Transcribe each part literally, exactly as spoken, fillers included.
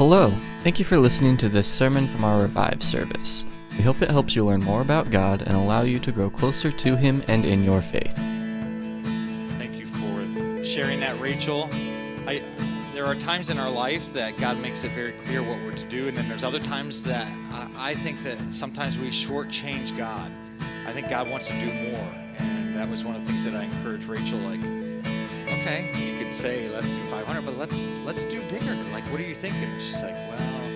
Hello, thank you for listening to this sermon from our Revive service. We hope it helps you learn more about God and allow you to grow closer to Him and in your faith. Thank you for sharing that, Rachel. I, there are times in our life that God makes it very clear what we're to do, and then there's other times that I, I think that sometimes we shortchange God. I think God wants to do more, and that was one of the things that I encouraged Rachel, like, okay, you could say let's do five hundred, but let's let's do bigger. Like, what are you thinking? She's like, well,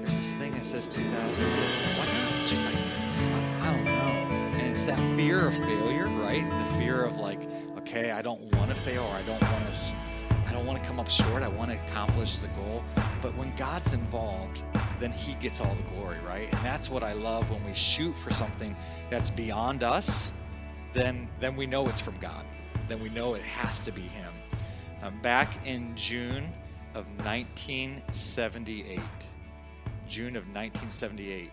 there's this thing that says two thousand. I said, why not? She's like, I, I don't know. And it's that fear of failure, right? The fear of like, okay, I don't want to fail, or I don't want to, I don't want to come up short. I want to accomplish the goal. But when God's involved, then He gets all the glory, right? And that's what I love when we shoot for something that's beyond us. Then then we know it's from God. Then we know it has to be Him. Um, back in June of nineteen seventy-eight, June of nineteen seventy-eight,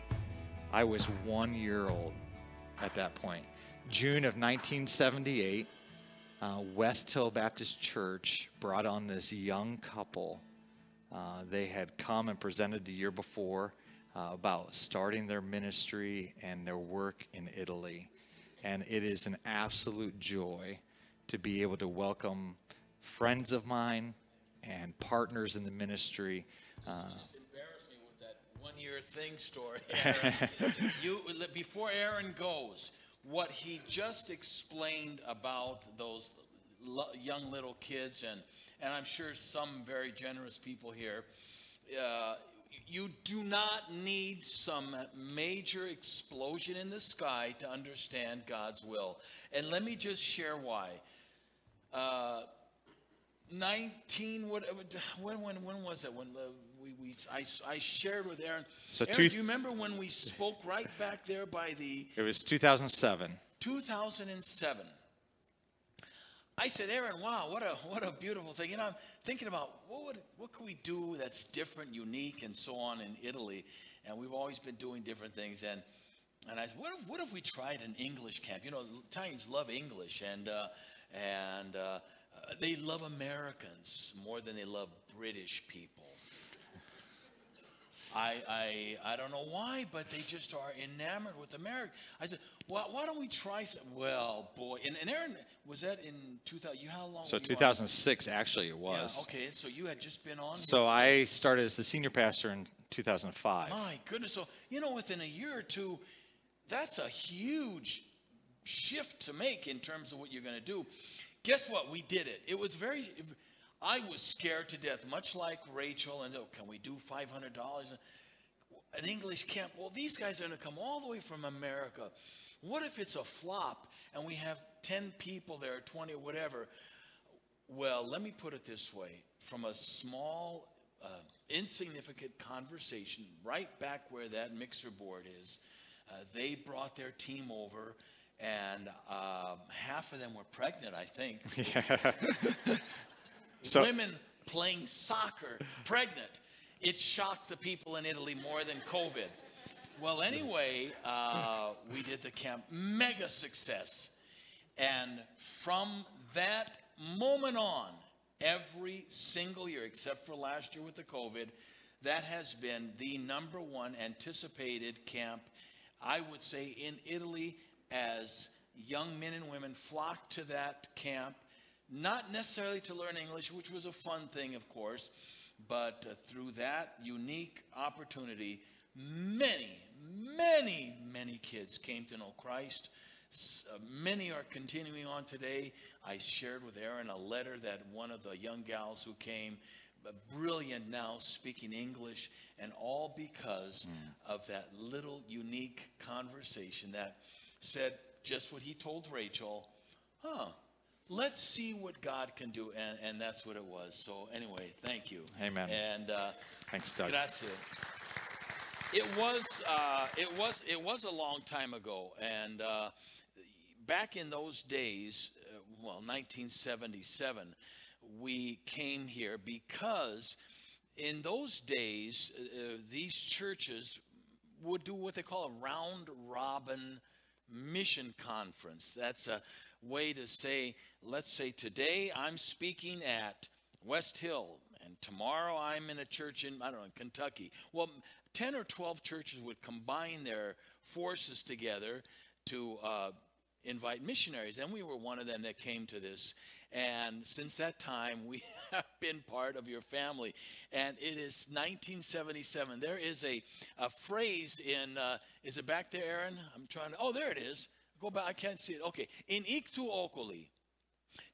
I was one year old at that point. June of nineteen seventy-eight, uh, West Hill Baptist Church brought on this young couple. Uh, they had come and presented the year before uh, about starting their ministry and their work in Italy. And it is an absolute joy to be able to welcome friends of mine and partners in the ministry. Just, uh, just embarrass me with that one-year thing story. you, before Aaron goes, what he just explained about those lo- young little kids, and, and I'm sure some very generous people here, uh, you do not need some major explosion in the sky to understand God's will. And let me just share why. Uh, nineteen. What? When? When? When was it? When uh, we? we I, I shared with Aaron. So Aaron, two, do you remember when we spoke right back there by the? It was two thousand seven. two thousand seven. I said, Aaron, wow, what a what a beautiful thing. You know, I'm thinking about what would, what could we do that's different, unique, and so on in Italy. And we've always been doing different things. And and I said, what if what if we tried an English camp? You know, Italians love English, and uh, and. Uh, They love Americans more than they love British people. I I I don't know why, but they just are enamored with America. I said, well, why don't we try some? Well, boy, and, and Aaron, was that in two thousand? You, how long? So two thousand six, actually, it was. Yeah, okay, so you had just been on. So I started as the senior pastor in two thousand five. My goodness. So, you know, within a year or two, that's a huge shift to make in terms of what you're going to do. Guess what? We did it. It was very, I was scared to death, much like Rachel. And, oh, can we do five hundred dollars? An English camp. Well, these guys are going to come all the way from America. What if it's a flop and we have ten people there, twenty, whatever? Well, let me put it this way. From a small, uh, insignificant conversation, right back where that mixer board is, uh, they brought their team over. And um, half of them were pregnant, I think. Yeah. So, women playing soccer, pregnant. It shocked the people in Italy more than COVID. Well, anyway, uh, we did the camp. Mega success. And from that moment on, every single year, except for last year with the COVID, that has been the number one anticipated camp, I would say, in Italy. As young men and women flocked to that camp, not necessarily to learn English, which was a fun thing, of course, but uh, through that unique opportunity, many, many, many kids came to know Christ. Uh, many are continuing on today. I shared with Aaron a letter that one of the young gals who came, brilliant now, speaking English, and all because mm. of that little unique conversation that said just what he told Rachel, huh, let's see what God can do. And, and that's what it was. So anyway, thank you. Amen. And uh, thanks, Doug. Grazie. It was, uh, it was, it was a long time ago. And uh, back in those days, uh, well, nineteen seventy-seven, we came here because in those days, uh, these churches would do what they call a round robin mission conference. That's a way to say, let's say today I'm speaking at West Hill and tomorrow I'm in a church in, I don't know, in Kentucky. Well, ten or twelve churches would combine their forces together to uh, invite missionaries, and we were one of them that came to this. And since that time, we have been part of your family. And it is nineteen seventy-seven. There is a, a phrase in, uh, is it back there, Aaron? I'm trying to, oh, there it is. Go back, I can't see it. Okay, in ictu oculi.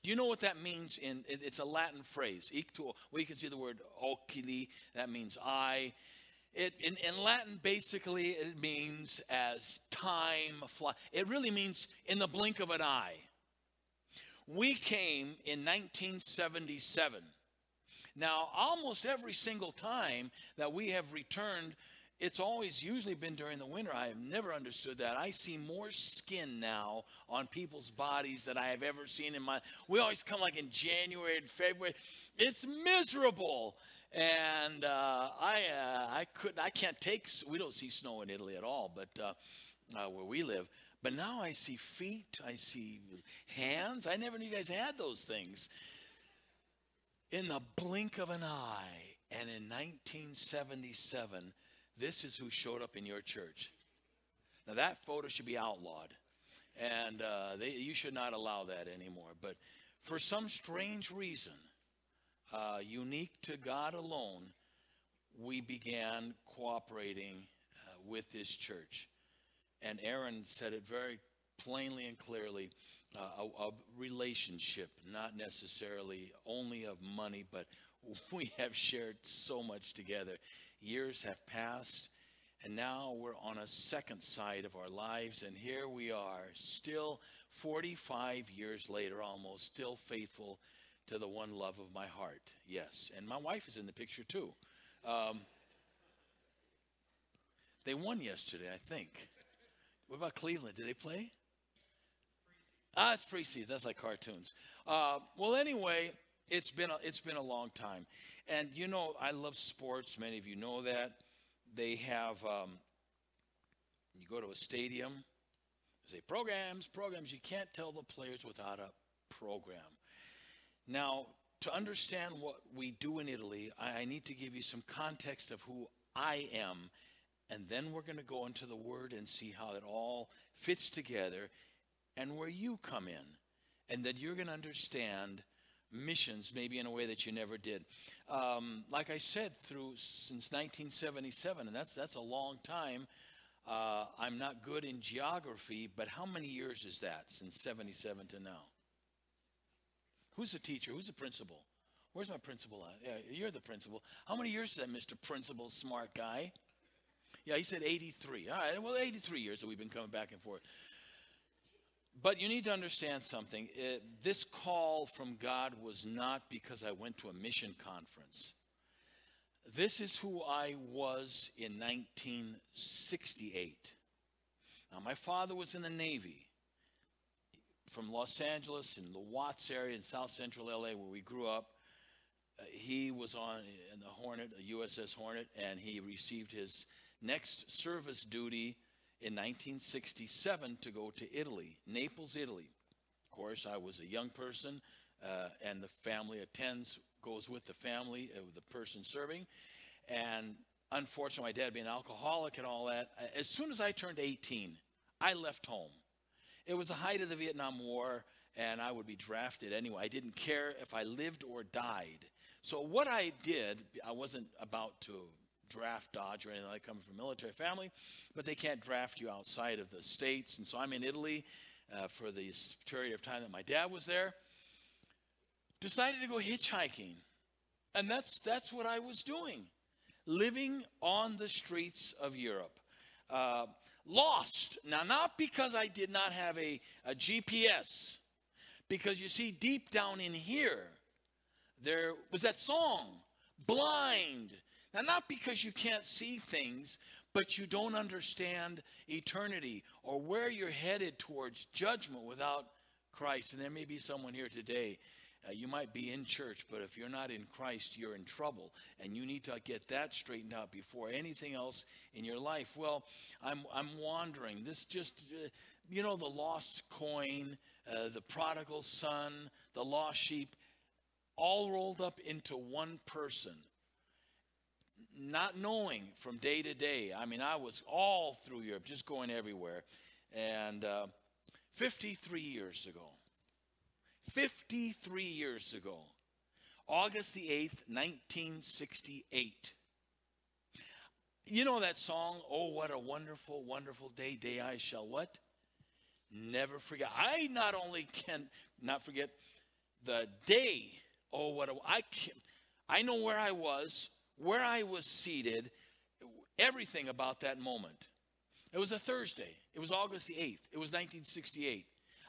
Do you know what that means? In it, It's a Latin phrase, ictu. Well, you can see the word oculi, that means eye. It, in, in Latin, basically, it means as time flies. It really means in the blink of an eye. We came in nineteen seventy-seven. Now, almost every single time that we have returned, it's always usually been during the winter. I have never understood that. I see more skin now on people's bodies than I have ever seen in my... We always come like in January and February. It's miserable. And uh, I uh, I couldn't, I can't take... We don't see snow in Italy at all, but uh, uh, where we live... But now I see feet, I see hands. I never knew you guys had those things. In the blink of an eye, and in nineteen seventy-seven, this is who showed up in your church. Now that photo should be outlawed, and uh, they, you should not allow that anymore. But for some strange reason, uh, unique to God alone, we began cooperating uh, with this church. And Aaron said it very plainly and clearly, uh, a, a relationship, not necessarily only of money, but we have shared so much together. Years have passed, and now we're on a second side of our lives, and here we are, still forty-five years later almost, still faithful to the one love of my heart. Yes, and my wife is in the picture too. Um, they won yesterday, I think. What about Cleveland? Did they play? It's preseason. Ah, it's preseason. That's like cartoons. Uh, well, anyway, it's been a, it's been a long time, and you know I love sports. Many of you know that. They have um, you go to a stadium, they say programs, programs. You can't tell the players without a program. Now, to understand what we do in Italy, I, I need to give you some context of who I am. And then we're going to go into the Word and see how it all fits together and where you come in. And that you're going to understand missions maybe in a way that you never did. Um, like I said, through since nineteen seventy-seven, and that's that's a long time. Uh, I'm not good in geography, but how many years is that since seventy-seven to now? Who's the teacher? Who's the principal? Where's my principal at? Yeah, you're the principal. How many years is that, Mister Principal, smart guy? Yeah, he said eighty-three. All right, well, eighty-three years that we've been coming back and forth. But you need to understand something. It, this call from God was not because I went to a mission conference. This is who I was in nineteen sixty-eight. Now, my father was in the Navy from Los Angeles in the Watts area in South Central L A where we grew up. Uh, he was on in the Hornet, a U S S Hornet, and he received his next service duty in nineteen sixty-seven to go to Italy, Naples, Italy. Of course, I was a young person, uh, and the family attends, goes with the family, uh, the person serving. And unfortunately, my dad being an alcoholic and all that, as soon as I turned eighteen, I left home. It was the height of the Vietnam War, and I would be drafted anyway. I didn't care if I lived or died. So what I did, I wasn't about to draft dodge or anything like that. Coming from a military family, but they can't draft you outside of the states. And so I'm in Italy uh, for this period of time that my dad was there. Decided to go hitchhiking, and that's that's what I was doing, living on the streets of Europe. Uh, lost now, not because I did not have a, a G P S, because you see, deep down in here, there was that song, "Blind." Now, not because you can't see things, but you don't understand eternity or where you're headed towards judgment without Christ. And there may be someone here today. Uh, you might be in church, but if you're not in Christ, you're in trouble. And you need to get that straightened out before anything else in your life. Well, I'm, I'm wandering. This just, uh, you know, the lost coin, uh, the prodigal son, the lost sheep. all rolled up into one person, not knowing from day to day. I mean, I was all through Europe, just going everywhere. And uh, fifty-three years ago, fifty-three years ago, August the eighth, nineteen sixty-eight. You know that song, "Oh, what a wonderful, wonderful day, day I shall what? Never forget." I not only can not forget the day, oh, what a, I can, I know where I was, where I was seated, everything about that moment. It was a Thursday. It was August the eighth. It was nineteen sixty-eight.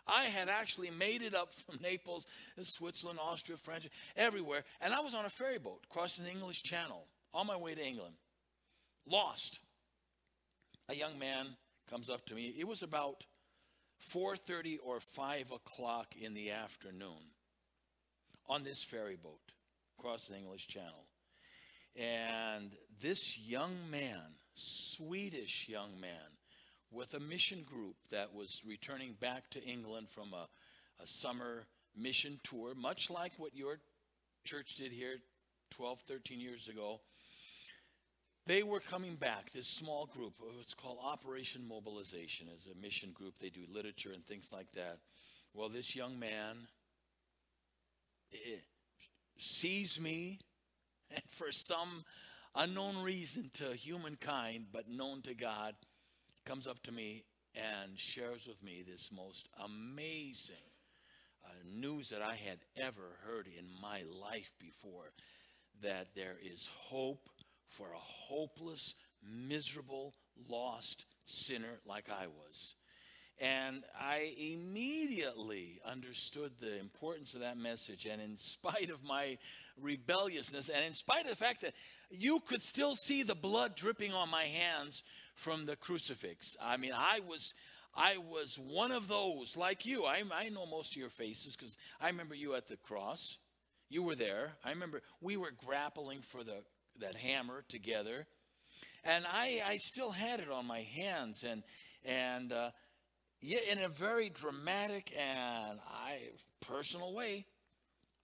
I had actually made it up from Naples, Switzerland, Austria, France, everywhere. And I was on a ferry boat crossing the English Channel on my way to England. Lost. A young man comes up to me. It was about four thirty or five o'clock in the afternoon on this ferry boat across the English Channel. And this young man, Swedish young man, with a mission group that was returning back to England from a, a summer mission tour, much like what your church did here twelve, thirteen years ago. They were coming back, this small group. It's called Operation Mobilization. It's a mission group. They do literature and things like that. Well, this young man sees me, and for some unknown reason to humankind, but known to God, comes up to me and shares with me this most amazing uh, news that I had ever heard in my life before, that there is hope for a hopeless, miserable, lost sinner like I was. And I immediately understood the importance of that message. And in spite of my rebelliousness, and in spite of the fact that you could still see the blood dripping on my hands from the crucifix. I mean, I was I was one of those like you. I, I know most of your faces because I remember you at the cross. You were there. I remember we were grappling for the that hammer together. And I, I still had it on my hands. And, and uh, yeah, in a very dramatic and I, personal way,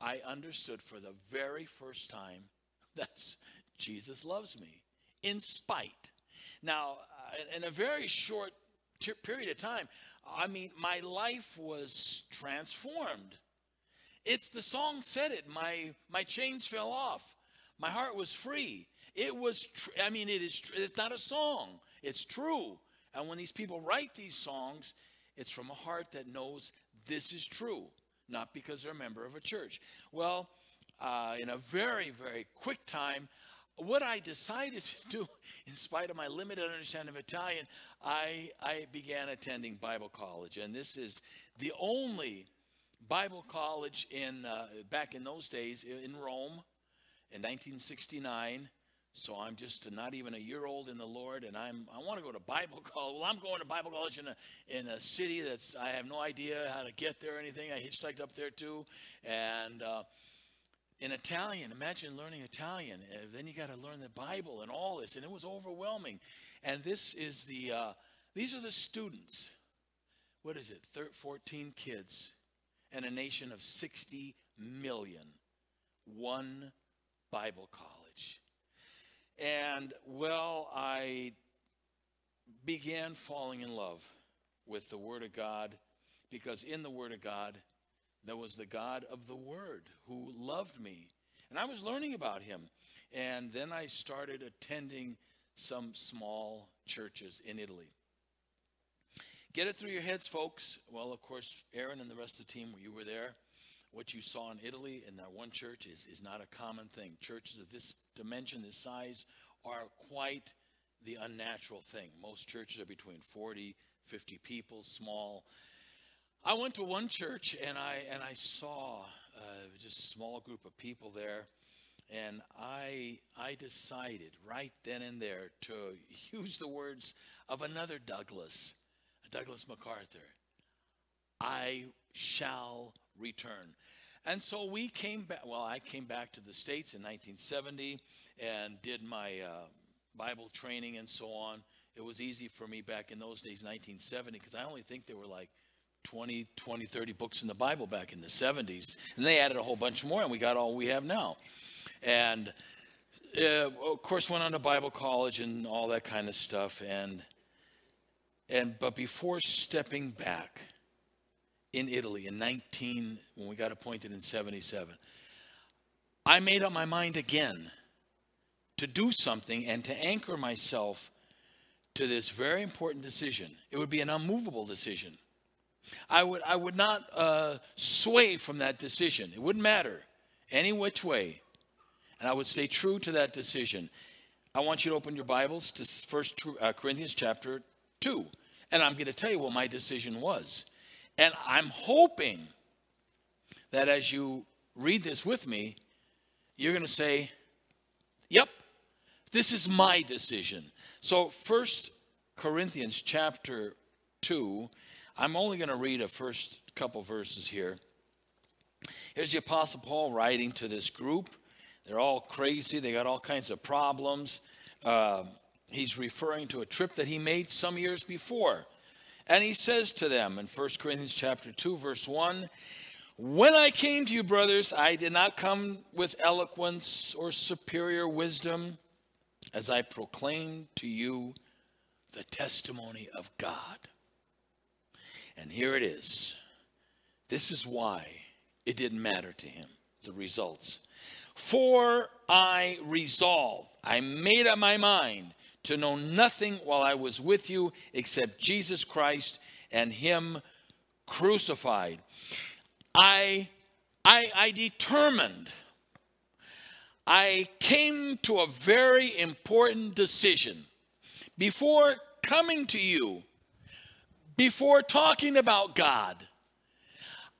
I understood for the very first time that Jesus loves me in spite. Now, in a very short t- period of time, I mean, my life was transformed. It's the song said it. My my chains fell off. My heart was free. It was. Tr- I mean, it is. Tr- it's not a song. It's true. And when these people write these songs, it's from a heart that knows this is true, not because they're a member of a church. Well, uh, in a very very quick time. What I decided to do, in spite of my limited understanding of Italian, I, I began attending Bible college. And this is the only Bible college in uh, back in those days in Rome in nineteen sixty-nine. So I'm just not even a year old in the Lord, and I'm, I want to go to Bible college. Well, I'm going to Bible college in a, in a city that's, I have no idea how to get there or anything. I hitchhiked up there too. And... Uh, in Italian, imagine learning Italian. Uh, then you got to learn the Bible and all this, and it was overwhelming. And this is the uh, these are the students. What is it? thirteen, fourteen kids, and a nation of sixty million. One Bible college. And well, I began falling in love with the Word of God, because in the Word of God, there was the God of the Word who loved me. And I was learning about him. And then I started attending some small churches in Italy. Get it through your heads, folks. Well, of course, Aaron and the rest of the team, you were there. What you saw in Italy in that one church is, is not a common thing. Churches of this dimension, this size, are quite the unnatural thing. Most churches are between forty, fifty people, small. I went to one church, and I and I saw uh, just a small group of people there, and I I decided right then and there to use the words of another Douglas, Douglas MacArthur. I shall return. And so we came back. Well, I came back to the States in nineteen seventy and did my uh, Bible training and so on. It was easy for me back in those days, nineteen seventy, because I only think there were like twenty, twenty, thirty books in the Bible back in the seventies. And they added a whole bunch more, and we got all we have now. And, uh, of course, went on to Bible college and all that kind of stuff. And, and but before stepping back in Italy in nineteen, when we got appointed in seventy-seven, I made up my mind again to do something and to anchor myself to this very important decision. It would be an unmovable decision. I would, I would not uh, sway from that decision. It wouldn't matter any which way. And I would stay true to that decision. I want you to open your Bibles to First Corinthians chapter two. And I'm going to tell you what my decision was. And I'm hoping that as you read this with me, you're going to say, yep, this is my decision. So First Corinthians chapter two, I'm only going to read a first couple verses here. Here's the Apostle Paul writing to this group. They're all crazy. They got all kinds of problems. Uh, he's referring to a trip that he made some years before. And he says to them in First Corinthians chapter two, verse one, "When I came to you, brothers, I did not come with eloquence or superior wisdom, as I proclaimed to you the testimony of God." And here it is. This is why it didn't matter to him, the results. "For I resolved," I made up my mind, "to know nothing while I was with you except Jesus Christ and him crucified." I, I, I determined, I came to a very important decision. Before coming to you, before talking about God,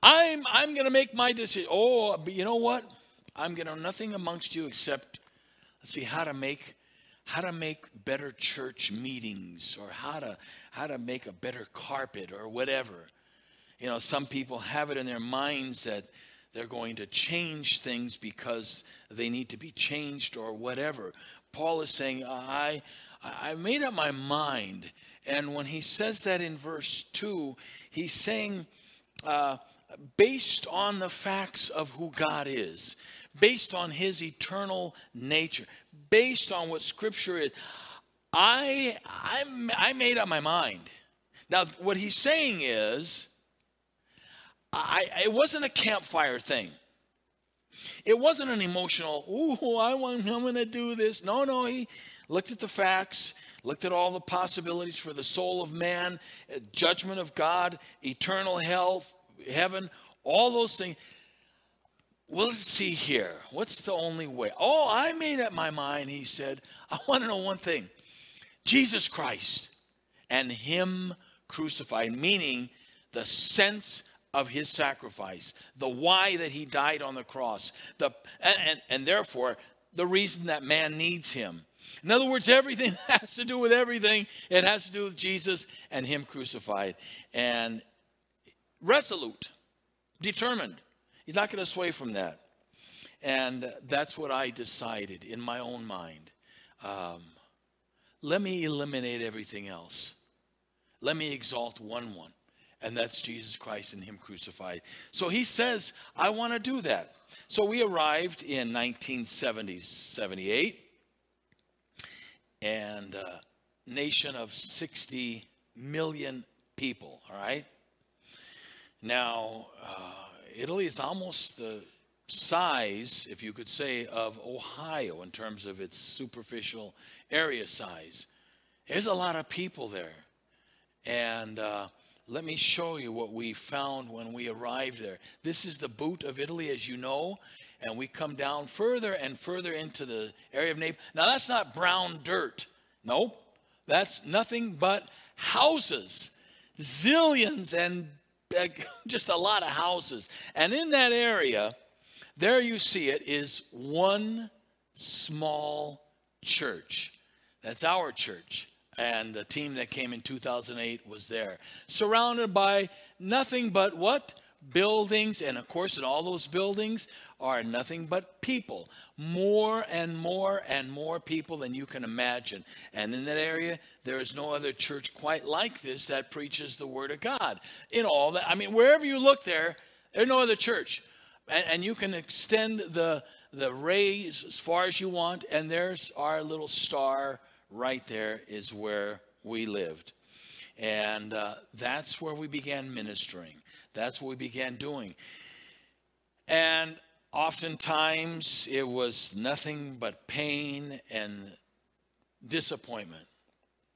I'm, I'm going to make my decision. Oh, but you know what? I'm going to know nothing amongst you except, let's see, how to make, how to make better church meetings, or how to, how to make a better carpet, or whatever. You know, some people have it in their minds that they're going to change things because they need to be changed or whatever. Paul is saying, I, I made up my mind. And when he says that in verse two, he's saying, uh, based on the facts of who God is, based on his eternal nature, based on what Scripture is, I, I, I made up my mind. Now, what he's saying is, I, it wasn't a campfire thing. It wasn't an emotional, ooh, I want, I'm going to do this. No, no, he looked at the facts, looked at all the possibilities for the soul of man, judgment of God, eternal hell, heaven, all those things. Well, let's see here. What's the only way? Oh, I made up my mind, he said. I want to know one thing. Jesus Christ and him crucified, meaning the sense of his sacrifice, the why that he died on the cross, the and, and, and therefore the reason that man needs him. In other words, everything has to do with everything. It has to do with Jesus and him crucified. And resolute, determined. He's not going to sway from that. And that's what I decided in my own mind. Um, let me eliminate everything else. Let me exalt one one. And that's Jesus Christ and him crucified. So he says, I want to do that. So we arrived in nineteen seventy-eight. And a nation of sixty million people, all right? Now, uh, Italy is almost the size, if you could say, of Ohio in terms of its superficial area size. There's a lot of people there. And Uh, Let me show you what we found when we arrived there. This is the boot of Italy, as you know, and we come down further and further into the area of Naples. Now, that's not brown dirt. No, that's nothing but houses, zillions and uh, just a lot of houses. And in that area, there you see it, is one small church. That's our church. And the team that came in two thousand eight was there, surrounded by nothing but what? buildings, and of course in all those buildings are nothing but people, more and more and more people than you can imagine. And in that area, there is no other church quite like this that preaches the word of God. In all that, I mean, wherever you look, there there's no other church, and, and you can extend the the rays as far as you want, and there's our little star right there is where we lived. And uh, that's where we began ministering. That's what we began doing. And oftentimes it was nothing but pain and disappointment,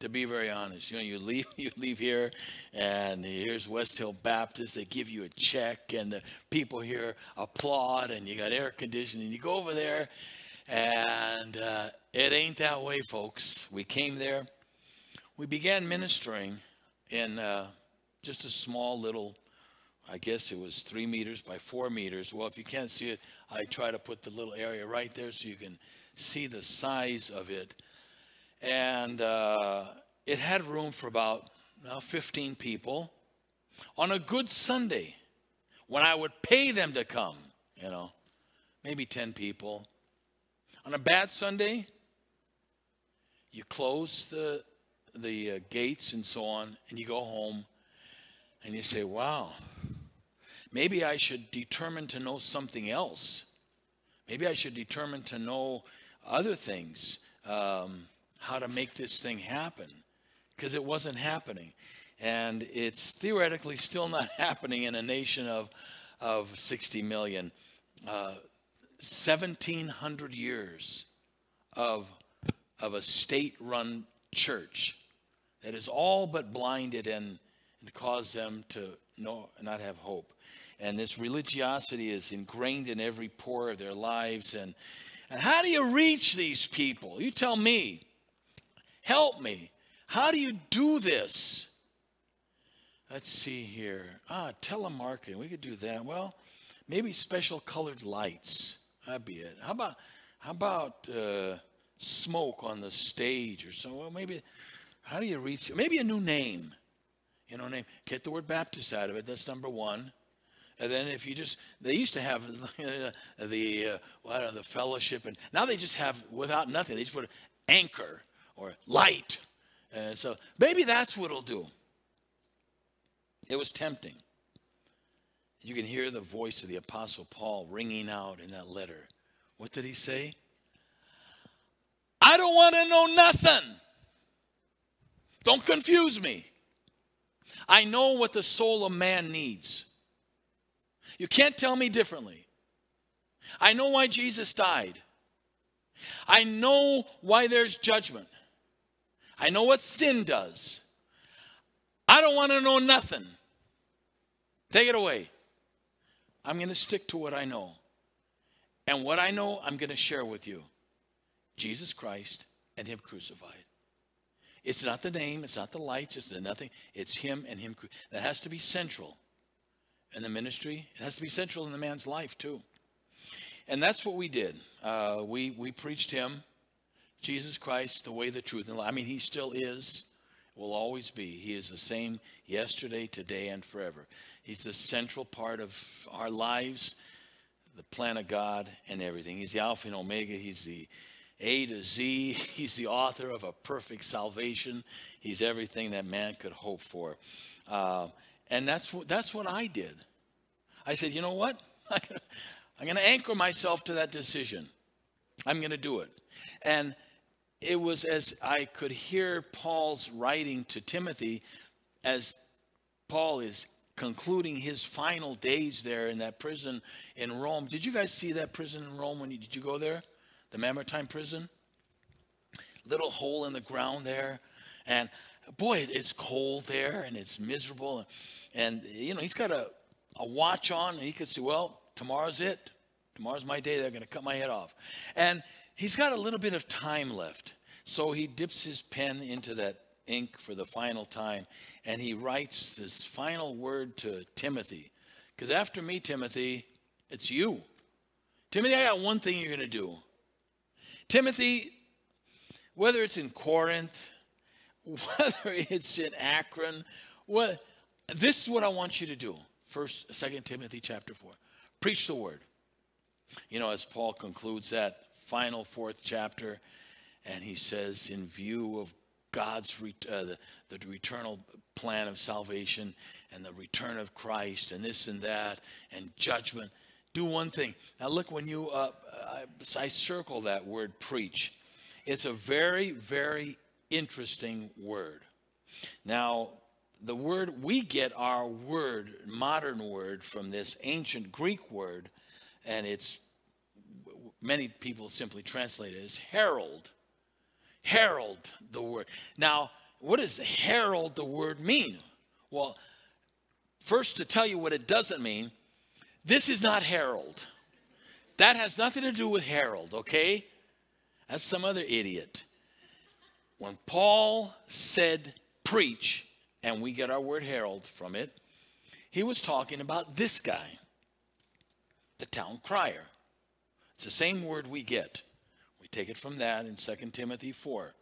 to be very honest. You know, you leave you leave here, and here's West Hill Baptist. They give you a check, and the people here applaud, and you got air conditioning. You go over there, and uh, it ain't that way, folks. We came there. We began ministering in uh, just a small little, I guess it was three meters by four meters. Well, if you can't see it, I try to put the little area right there so you can see the size of it. And uh, it had room for about uh, fifteen people on a good Sunday when I would pay them to come, you know, maybe ten people. On a bad Sunday, you close the, the uh, gates and so on, and you go home and you say, wow. Maybe I should determine to know something else. Maybe I should determine to know other things, um, how to make this thing happen, because it wasn't happening. And it's theoretically still not happening in a nation of, of sixty million. Uh, seventeen hundred years of, of a state-run church that is all but blinded and, and caused them to no, not have hope. And this religiosity is ingrained in every pore of their lives. And, and how do you reach these people? You tell me. Help me. How do you do this? Let's see here. Ah, telemarketing. We could do that. Well, maybe special colored lights. That'd be it. How about how about uh, smoke on the stage or so? Well, maybe. How do you reach? Maybe a new name. You know, name. Get the word Baptist out of it. That's number one. And then if you just, they used to have the uh, well, I don't know, the fellowship, and now they just have without nothing. They just put anchor or light. And so maybe that's what it'll do. It was tempting. You can hear the voice of the Apostle Paul ringing out in that letter. What did he say? I don't want to know nothing. Don't confuse me. I know what the soul of man needs. You can't tell me differently. I know why Jesus died. I know why there's judgment. I know what sin does. I don't want to know nothing. Take it away. I'm going to stick to what I know. And what I know, I'm going to share with you. Jesus Christ and him crucified. It's not the name. It's not the lights. It's the nothing. It's him and him. That has to be central. And the ministry, it has to be central in the man's life too. And that's what we did. Uh, we we preached him, Jesus Christ, the way, the truth, and the life. I mean, he still is, will always be. He is the same yesterday, today, and forever. He's the central part of our lives, the plan of God, and everything. He's the Alpha and Omega. He's the A to Z. He's the author of a perfect salvation. He's everything that man could hope for. Uh, And that's what, that's what I did. I said, you know what? I'm going to anchor myself to that decision. I'm going to do it. And it was as I could hear Paul's writing to Timothy as Paul is concluding his final days there in that prison in Rome. Did you guys see that prison in Rome? When you, did you go there? The Mamertine prison? Little hole in the ground there. And boy, it's cold there, and it's miserable. And, and you know, he's got a, a watch on, and he could say, well, tomorrow's it. Tomorrow's my day. They're going to cut my head off. And he's got a little bit of time left. So he dips his pen into that ink for the final time, and he writes this final word to Timothy. Because after me, Timothy, it's you. Timothy, I got one thing you're going to do. Timothy, whether it's in Corinth, whether it's in Akron, well, this is what I want you to do. First, Second Timothy chapter four. Preach the word. You know, as Paul concludes that final fourth chapter, and he says, in view of God's re- uh, the, the eternal plan of salvation and the return of Christ and this and that and judgment, do one thing. Now look, when you uh, I, I circle that word preach, it's a very, very interesting word. Now, the word, we get our word, modern word, from this ancient Greek word, and it's, many people simply translate it as herald. Herald the word. Now, what does herald the word mean? Well, first, to tell you what it doesn't mean, this is not herald. That has nothing to do with herald, okay? That's some other idiot. When Paul said preach, and we get our word herald from it, he was talking about this guy, the town crier. It's the same word we get. We take it from that in Second Timothy four,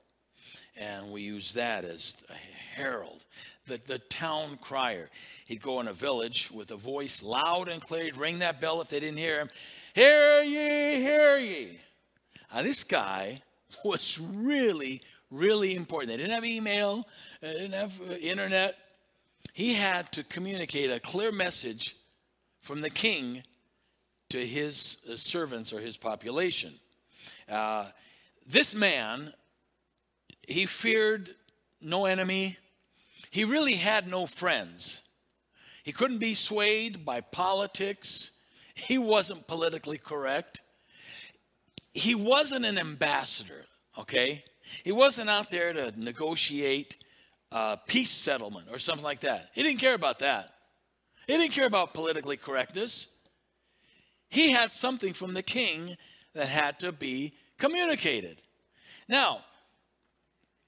and we use that as a herald, the, the town crier. He'd go in a village with a voice loud and clear. He'd ring that bell if they didn't hear him. Hear ye, hear ye. Now, this guy was really, really important. They didn't have email. They didn't have internet. He had to communicate a clear message from the king to his servants or his population. Uh, this man, he feared no enemy. He really had no friends. He couldn't be swayed by politics. He wasn't politically correct. He wasn't an ambassador, okay? He wasn't out there to negotiate a peace settlement or something like that. He didn't care about that. He didn't care about politically correctness. He had something from the king that had to be communicated. Now,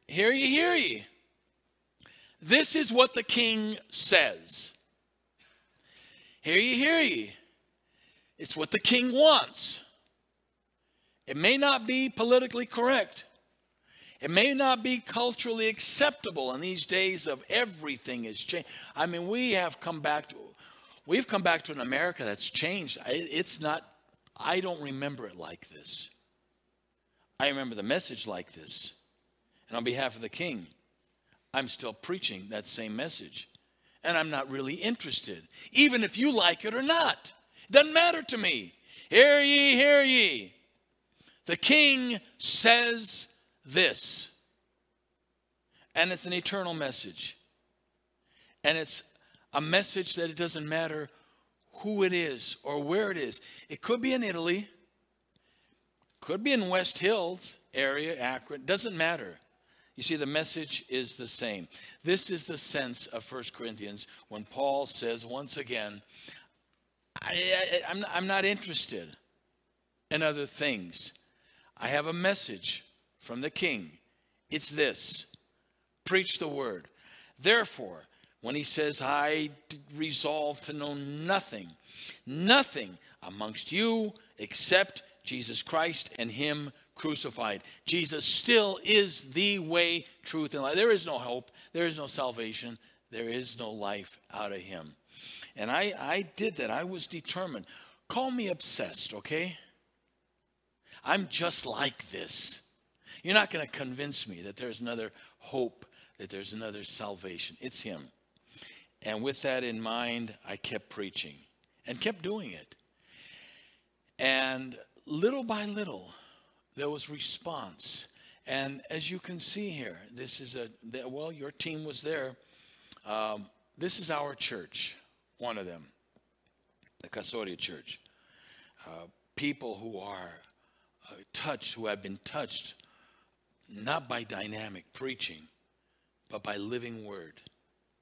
hear ye, hear ye. This is what the king says. Hear ye, hear ye. It's what the king wants. It may not be politically correct. It may not be culturally acceptable in these days of everything is changed. I mean, we have come back to... We've come back to an America that's changed. It's not, I don't remember it like this. I remember the message like this. And on behalf of the king, I'm still preaching that same message. And I'm not really interested, even if you like it or not. It doesn't matter to me. Hear ye, hear ye. The king says this. And it's an eternal message. And it's a message that it doesn't matter who it is or where it is. It could be in Italy, could be in West Hills area, Akron, doesn't matter. You see, the message is the same. This is the sense of First Corinthians when Paul says once again, I, I, I'm, I'm not interested in other things. I have a message from the king. It's this: preach the word. Therefore, when he says, I resolve to know nothing, nothing amongst you except Jesus Christ and him crucified. Jesus still is the way, truth, and life. There is no hope. There is no salvation. There is no life out of him. And I, I did that. I was determined. Call me obsessed, okay? I'm just like this. You're not going to convince me that there's another hope, that there's another salvation. It's him. And with that in mind, I kept preaching and kept doing it. And little by little, there was response. And as you can see here, this is a, well, your team was there. Um, this is our church, one of them, the Casoria church. Uh, people who are uh, touched, who have been touched, not by dynamic preaching, but by living word.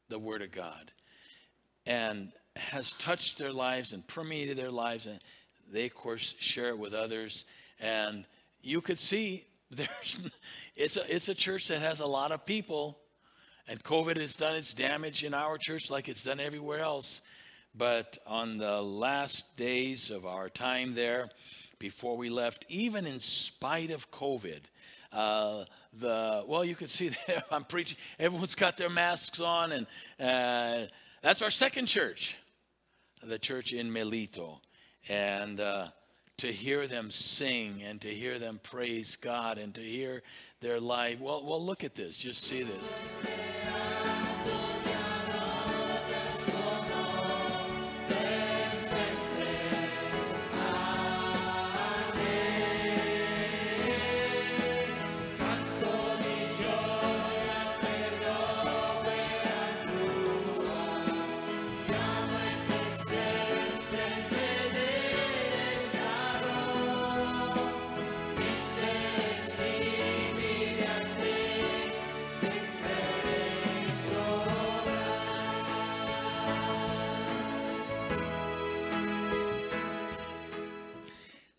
The word of God, and has touched their lives and permeated their lives, and they of course share it with others. And you could see there's it's a, it's a church that has a lot of people, and COVID has done its damage in our church like it's done everywhere else. But on the last days of our time there before we left, even in spite of COVID, uh The, well, you can see there, I'm preaching. Everyone's got their masks on, and uh, that's our second church. the church in Melito, and uh, to hear them sing and to hear them praise God and to hear their life. Well, well, look at this. Just see this.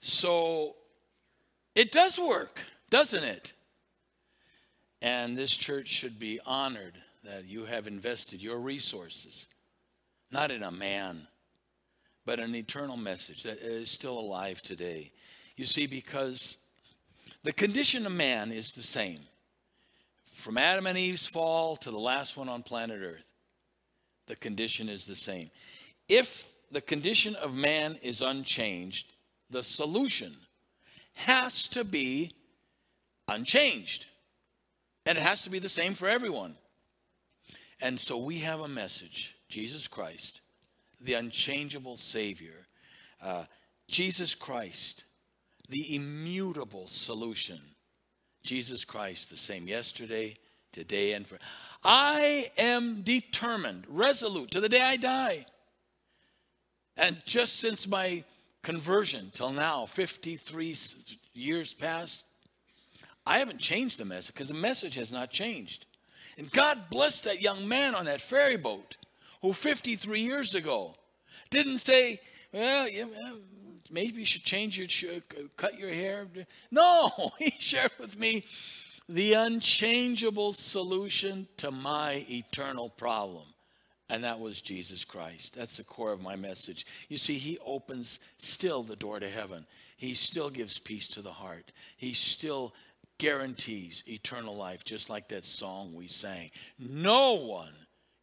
So it does work, doesn't it? And this church should be honored that you have invested your resources, not in a man, but an eternal message that is still alive today. You see, because the condition of man is the same. From Adam and Eve's fall to the last one on planet Earth, the condition is the same. If the condition of man is unchanged, the solution has to be unchanged. And it has to be the same for everyone. And so we have a message. Jesus Christ, the unchangeable Savior. Uh, Jesus Christ, the immutable solution. Jesus Christ, the same yesterday, today, and forever. I am determined, resolute, to the day I die. And just since my conversion till now, fifty-three years past, I haven't changed the message, because the message has not changed. And God bless that young man on that ferry boat who fifty-three years ago didn't say, well, yeah, maybe you should change your, cut your hair. No, he shared with me the unchangeable solution to my eternal problem. And that was Jesus Christ. That's the core of my message. You see, he opens still the door to heaven. He still gives peace to the heart. He still guarantees eternal life, just like that song we sang. No one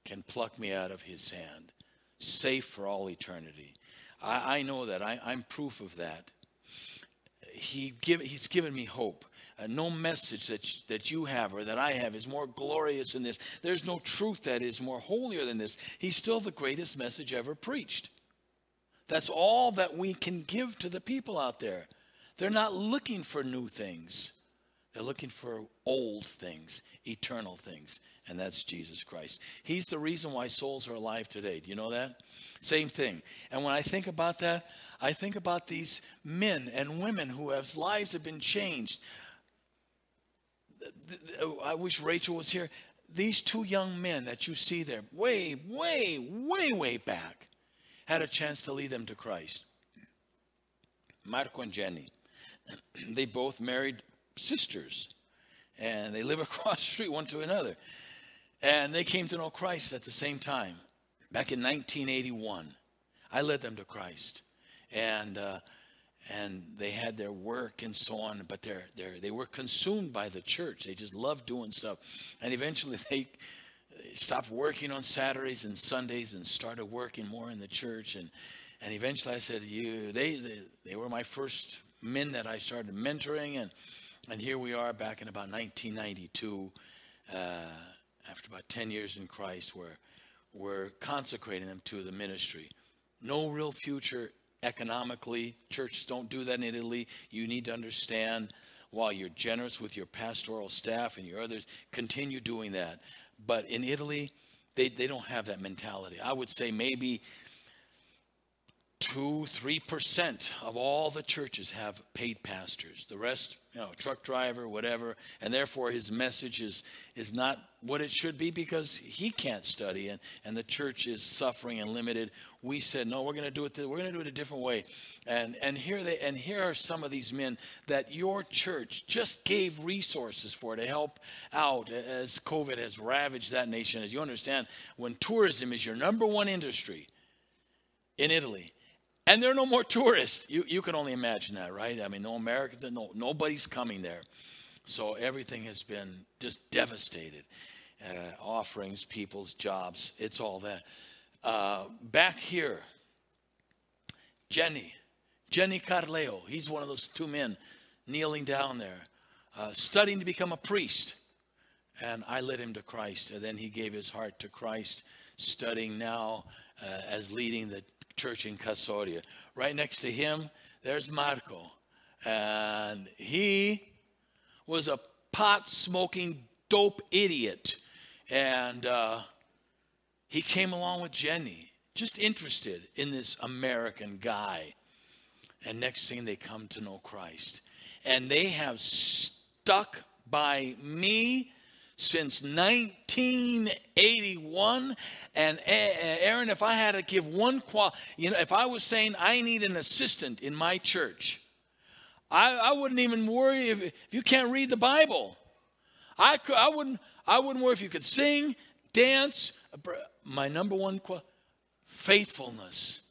can pluck me out of his hand, safe for all eternity. I, I know that. I, I'm proof of that. He give, he's given me hope. Uh, no message that, that you have or that I have is more glorious than this. There's no truth that is more holier than this. He's still the greatest message ever preached. That's all that we can give to the people out there. They're not looking for new things. They're looking for old things, eternal things, and that's Jesus Christ. He's the reason why souls are alive today. Do you know that? Same thing. And when I think about that, I think about these men and women whose lives have been changed. I wish Rachel was here. These two young men that you see there, way, way, way, way back, had a chance to lead them to Christ. Marco and Jenny. They both married sisters, and they live across the street one to another. And they came to know Christ at the same time, back in nineteen eighty-one. I led them to Christ. And uh, and they had their work and so on, but they're, they're, they were consumed by the church. They just loved doing stuff. And eventually they stopped working on Saturdays and Sundays and started working more in the church. And, and eventually I said, "You, they, they they were my first men that I started mentoring." And, and here we are back in about nineteen ninety-two, uh, after about ten years in Christ, where we're consecrating them to the ministry. No real future economically. Churches don't do that in Italy. You need to understand, while you're generous with your pastoral staff and your others, continue doing that. But in Italy, they, they don't have that mentality. I would say maybe two, three percent of all the churches have paid pastors. The rest, you know, truck driver, whatever. And therefore his message is, is not what it should be, because he can't study, and, and the church is suffering and limited. We said, no, we're going to do it. Th- we're going to do it a different way. And, and here they, and here are some of these men that your church just gave resources for to help out as COVID has ravaged that nation. As you understand, when tourism is your number one industry in Italy, and there are no more tourists. You you can only imagine that, right? I mean, no Americans, no nobody's coming there. So everything has been just devastated. Uh, offerings, people's jobs, it's all that. Uh, back here, Jenny, Jenny Carleo. He's one of those two men kneeling down there, uh, studying to become a priest. And I led him to Christ. And then he gave his heart to Christ, studying now uh, as leading the church in Casoria. Right next to him, there's Marco. And he was a pot-smoking, dope idiot. And uh, he came along with Jenny, just interested in this American guy. And next thing, they come to know Christ. And they have stuck by me since nineteen eighty-one. And Aaron, if I had to give one qual, you know, if I was saying I need an assistant in my church, I, I wouldn't even worry if, if you can't read the Bible. I, could, I, wouldn't, I wouldn't worry if you could sing, dance. My number one qual, faithfulness.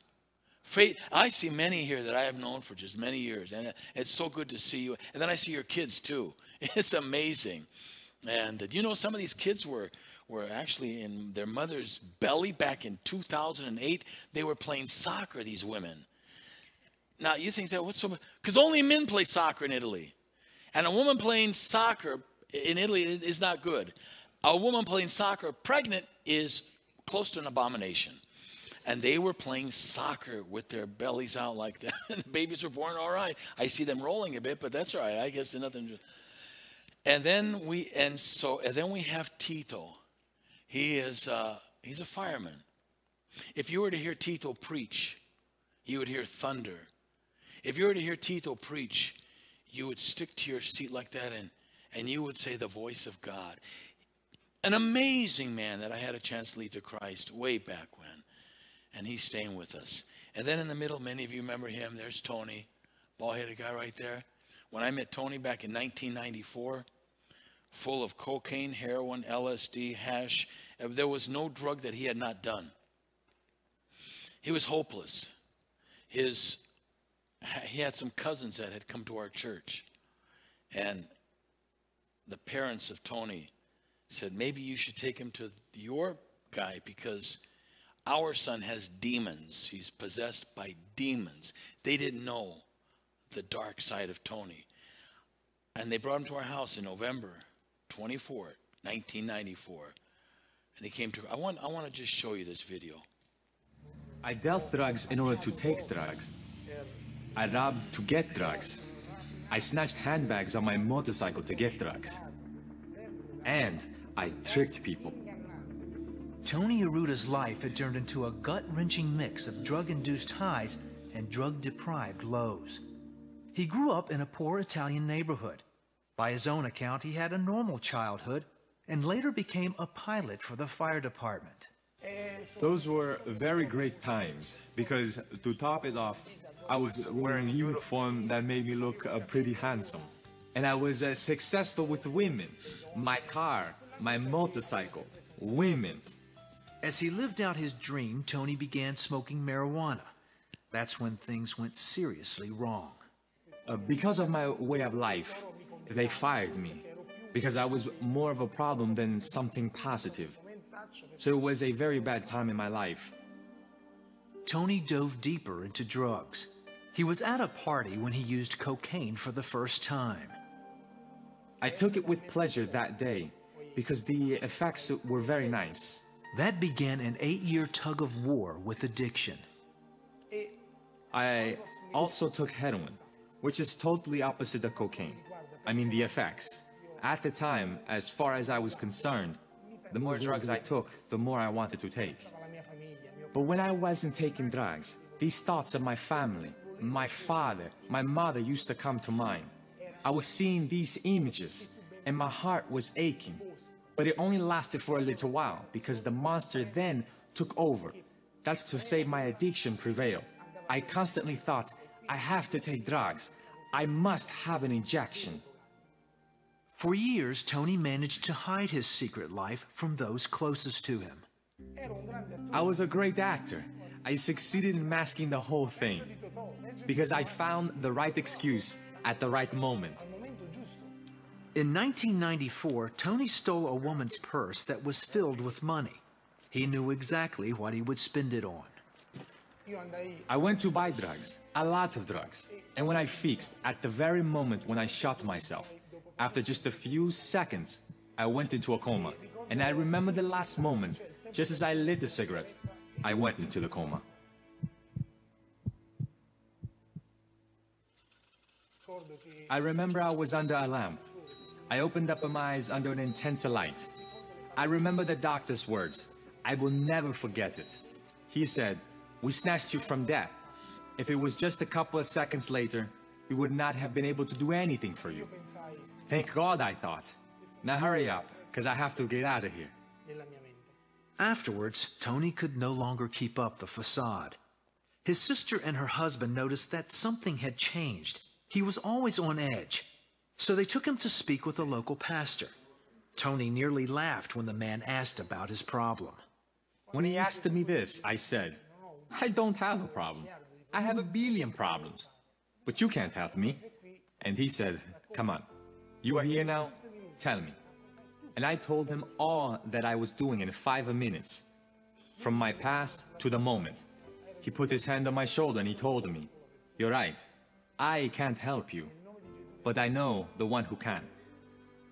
Faith, I see many here that I have known for just many years. And it's so good to see you. And then I see your kids too. It's amazing. And you know, some of these kids were were actually in their mother's belly back in two thousand eight. They were playing soccer, these women. Now, you think that, what's so much? Because only men play soccer in Italy. And a woman playing soccer in Italy is not good. A woman playing soccer pregnant is close to an abomination. And they were playing soccer with their bellies out like that. And the babies were born all right. I see them rolling a bit, but that's all right. I guess there's nothing to... And then we and so and then we have Tito. He is uh, he's a fireman. If you were to hear Tito preach, you would hear thunder. If you were to hear Tito preach, you would stick to your seat like that, and and you would say the voice of God. An amazing man that I had a chance to lead to Christ way back when, and he's staying with us. And then in the middle, many of you remember him. There's Tony, bald-headed guy right there. When I met Tony back in nineteen ninety-four, full of cocaine, heroin, L S D, hash, there was no drug that he had not done. He was hopeless. His, he had some cousins that had come to our church. And the parents of Tony said, maybe you should take him to your guy because our son has demons. He's possessed by demons. They didn't know the dark side of Tony. And they brought him to our house in November twenty-fourth, nineteen ninety-four. And he came to, I want, I want to just show you this video. I dealt drugs in order to take drugs. I robbed to get drugs. I snatched handbags on my motorcycle to get drugs. And I tricked people. Tony Arruda's life had turned into a gut-wrenching mix of drug-induced highs and drug-deprived lows. He grew up in a poor Italian neighborhood. By his own account, he had a normal childhood and later became a pilot for the fire department. Those were very great times because, to top it off, I was wearing a uniform that made me look uh, pretty handsome. And I was uh, successful with women, my car, my motorcycle, women. As he lived out his dream, Tony began smoking marijuana. That's when things went seriously wrong. Uh, because of my way of life, they fired me because I was more of a problem than something positive. So it was a very bad time in my life. Tony dove deeper into drugs. He was at a party when he used cocaine for the first time. I took it with pleasure that day because the effects were very nice. That began an eight-year tug of war with addiction. I also took heroin, which is totally opposite of cocaine. I mean the effects. At the time, as far as I was concerned, the more drugs I took, the more I wanted to take. But when I wasn't taking drugs, these thoughts of my family, my father, my mother used to come to mind. I was seeing these images, and my heart was aching. But it only lasted for a little while, because the monster then took over. That's to say my addiction prevailed. I constantly thought, I have to take drugs. I must have an injection. For years, Tony managed to hide his secret life from those closest to him. I was a great actor. I succeeded in masking the whole thing because I found the right excuse at the right moment. In nineteen ninety-four, Tony stole a woman's purse that was filled with money. He knew exactly what he would spend it on. I went to buy drugs, a lot of drugs. And when I fixed, at the very moment when I shot myself, after just a few seconds, I went into a coma. And I remember the last moment, just as I lit the cigarette, I went into the coma. I remember I was under a lamp. I opened up my eyes under an intense light. I remember the doctor's words. I will never forget it. He said, "We snatched you from death. If it was just a couple of seconds later, we would not have been able to do anything for you." Thank God, I thought. Now hurry up, because I have to get out of here. Afterwards, Tony could no longer keep up the facade. His sister and her husband noticed that something had changed. He was always on edge. So they took him to speak with a local pastor. Tony nearly laughed when the man asked about his problem. When he asked me this, I said, "I don't have a problem. I have a billion problems. But you can't help me." And he said, "Come on, you are here now, tell me." And I told him all that I was doing in five minutes, from my past to the moment. He put his hand on my shoulder and he told me, "You're right, I can't help you, but I know the one who can."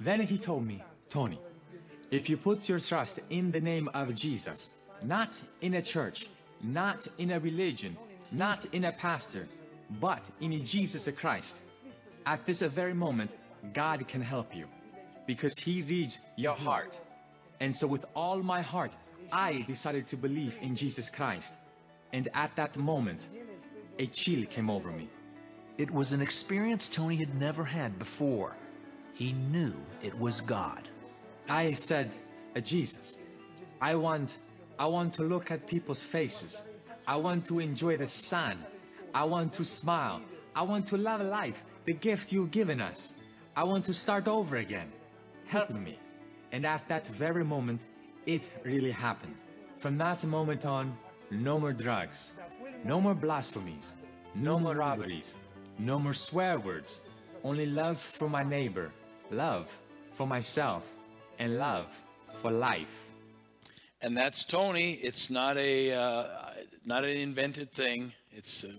Then he told me, "Tony, if you put your trust in the name of Jesus, not in a church, not in a religion, not in a pastor, but in Jesus Christ, at this very moment, God can help you, because He reads your heart. And so with all my heart, I decided to believe in Jesus Christ. And at that moment, a chill came over me." It was an experience Tony had never had before. He knew it was God. I said, "Jesus, I want I want to look at people's faces. I want to enjoy the sun. I want to smile. I want to love life, the gift you've given us. I want to start over again. Help me." And at that very moment, it really happened. From that moment on, no more drugs, no more blasphemies, no more robberies, no more swear words, only love for my neighbor, love for myself, and love for life. And that's Tony. It's not a uh, not an invented thing. It's uh,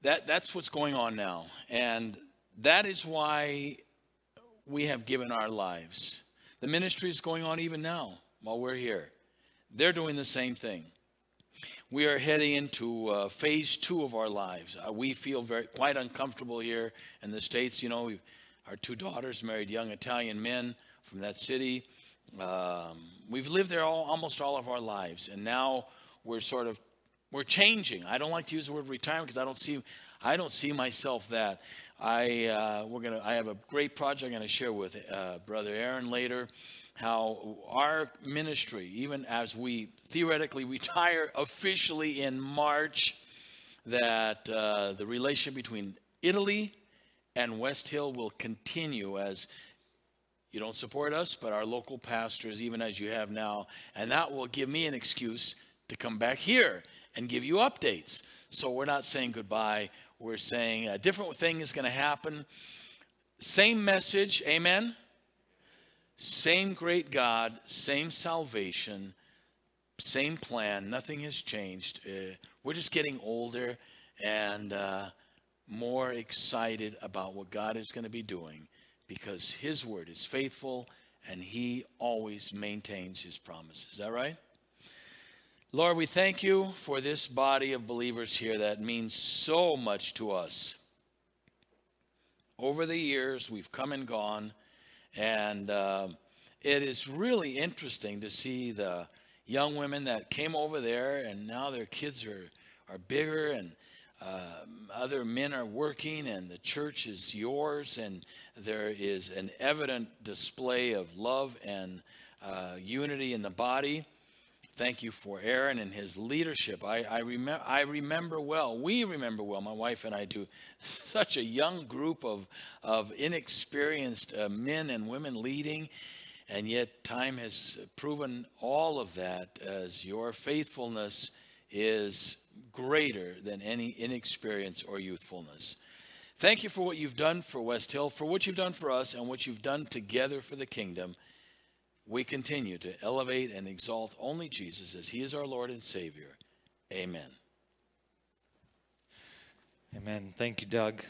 that that's what's going on now, and that is why we have given our lives. The ministry is going on even now while we're here. They're doing the same thing. We are heading into uh, phase two of our lives. Uh, we feel very quite uncomfortable here in the States. You know, we've, our two daughters married young Italian men from that city. Um, we've lived there all, almost all of our lives, and now we're sort of we're changing. I don't like to use the word retirement because I don't see I don't see myself that. I uh, we're gonna I have a great project I'm gonna share with uh, Brother Aaron later, how our ministry, even as we theoretically retire officially in March, that uh, the relationship between Italy and West Hill will continue as. You don't support us, but our local pastors, even as you have now, and that will give me an excuse to come back here and give you updates. So we're not saying goodbye. We're saying a different thing is going to happen. Same message, amen? Same great God, same salvation, same plan. Nothing has changed. Uh, we're just getting older and uh, more excited about what God is going to be doing, because His word is faithful and He always maintains His promises. Is that right? Lord, we thank You for this body of believers here that means so much to us. Over the years, we've come and gone, and uh, it is really interesting to see the young women that came over there, and now their kids are, are bigger, and Uh, other men are working, and the church is yours, and there is an evident display of love and uh, unity in the body. Thank You for Aaron and his leadership. I, I, remem- I remember well, we remember well, my wife and I do, such a young group of, of inexperienced uh, men and women leading, and yet time has proven all of that as Your faithfulness is greater than any inexperience or youthfulness. Thank You for what You've done for West Hill, for what You've done for us, and what You've done together for the kingdom. We continue to elevate and exalt only Jesus, as He is our Lord and Savior. Amen. Amen. Thank you, Doug.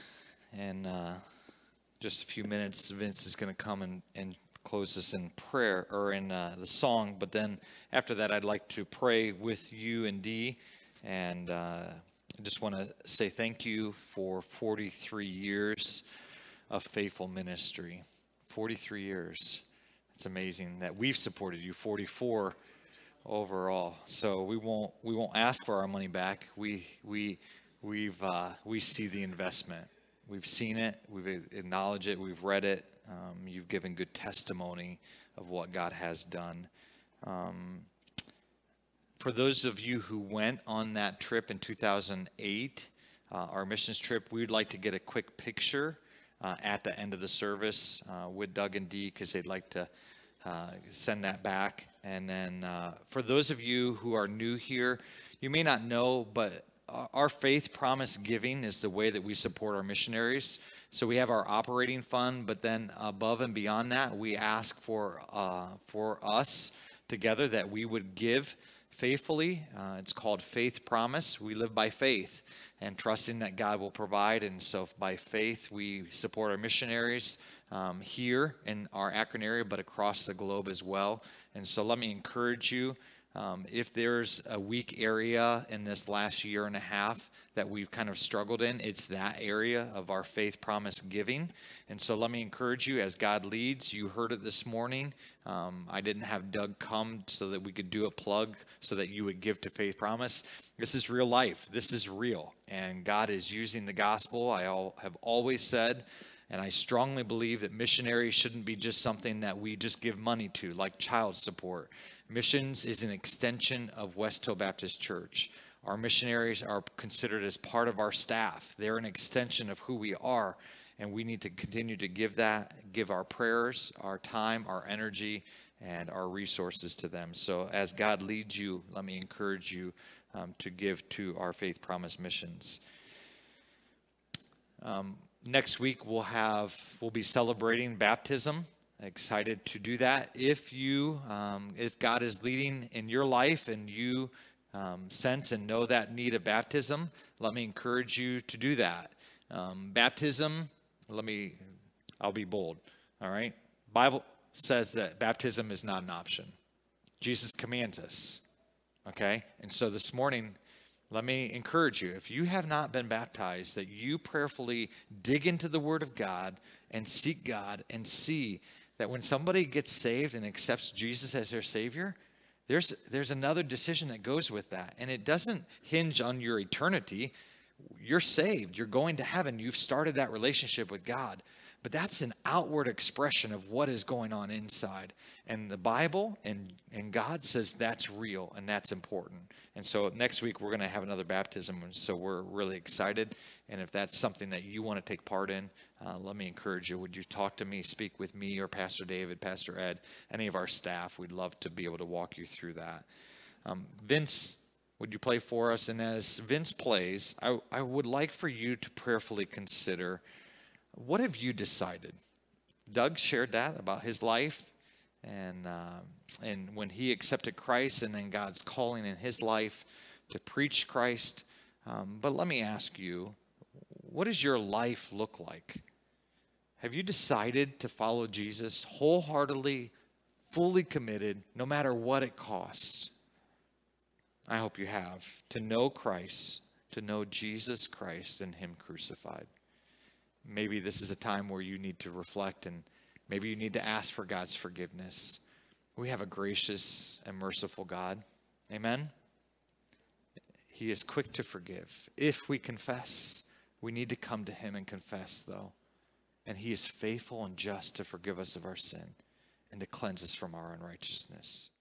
And uh, just a few minutes, Vince is going to come and, and close this in prayer or in uh, the song. But then after that, I'd like to pray with you and Dee. And uh, I just want to say thank you for forty-three years of faithful ministry. forty-three years. It's amazing that we've supported you. forty-four overall. So we won't we won't ask for our money back. We we we've uh, we see the investment. We've seen it. We've acknowledged it. We've read it. Um, you've given good testimony of what God has done. Um, for those of you who went on that trip in two thousand eight, uh, our missions trip, we'd like to get a quick picture Uh, at the end of the service uh, with Doug and Dee, because they'd like to uh, send that back. And then uh, for those of you who are new here, you may not know, but our faith promise giving is the way that we support our missionaries. So we have our operating fund, but then above and beyond that, we ask for uh, for us together that we would give faithfully. Uh, it's called Faith Promise. We live by faith and trusting that God will provide. And so by faith, we support our missionaries um, here in our Akron area, but across the globe as well. And so let me encourage you, um, if there's a weak area in this last year and a half that we've kind of struggled in, it's that area of our faith promise giving. And so let me encourage you, as God leads, you heard it this morning. Um, I didn't have Doug come so that we could do a plug so that you would give to Faith Promise. This is real life. This is real. And God is using the gospel. I all, have always said, and I strongly believe that missionaries shouldn't be just something that we just give money to, like child support. Missions is an extension of West Hill Baptist Church. Our missionaries are considered as part of our staff. They're an extension of who we are. And we need to continue to give that, give our prayers, our time, our energy, and our resources to them. So as God leads you, let me encourage you um, to give to our Faith Promise missions. Um, next week, we'll have we'll be celebrating baptism. Excited to do that. If you, um, if God is leading in your life and you um, sense and know that need of baptism, let me encourage you to do that. Um, baptism. Let me, I'll be bold, all right? Bible says that baptism is not an option. Jesus commands us, okay? And so this morning, let me encourage you, if you have not been baptized, that you prayerfully dig into the Word of God and seek God and see that when somebody gets saved and accepts Jesus as their Savior, there's there's another decision that goes with that. And it doesn't hinge on your eternity. You're saved. You're going to heaven. You've started that relationship with God. But that's an outward expression of what is going on inside. And the Bible and, and God says that's real and that's important. And so next week we're going to have another baptism. And so we're really excited. And if that's something that you want to take part in, uh, let me encourage you. Would you talk to me, speak with me or Pastor David, Pastor Ed, any of our staff? We'd love to be able to walk you through that. Um, Vince, would you play for us? And as Vince plays, I, I would like for you to prayerfully consider, what have you decided? Doug shared that about his life and uh, and when he accepted Christ and then God's calling in his life to preach Christ. Um, but let me ask you, what does your life look like? Have you decided to follow Jesus wholeheartedly, fully committed, no matter what it costs? I hope you have, to know Christ, to know Jesus Christ and Him crucified. Maybe this is a time where you need to reflect and maybe you need to ask for God's forgiveness. We have a gracious and merciful God. Amen? He is quick to forgive. If we confess, we need to come to Him and confess, though. And He is faithful and just to forgive us of our sin and to cleanse us from our unrighteousness.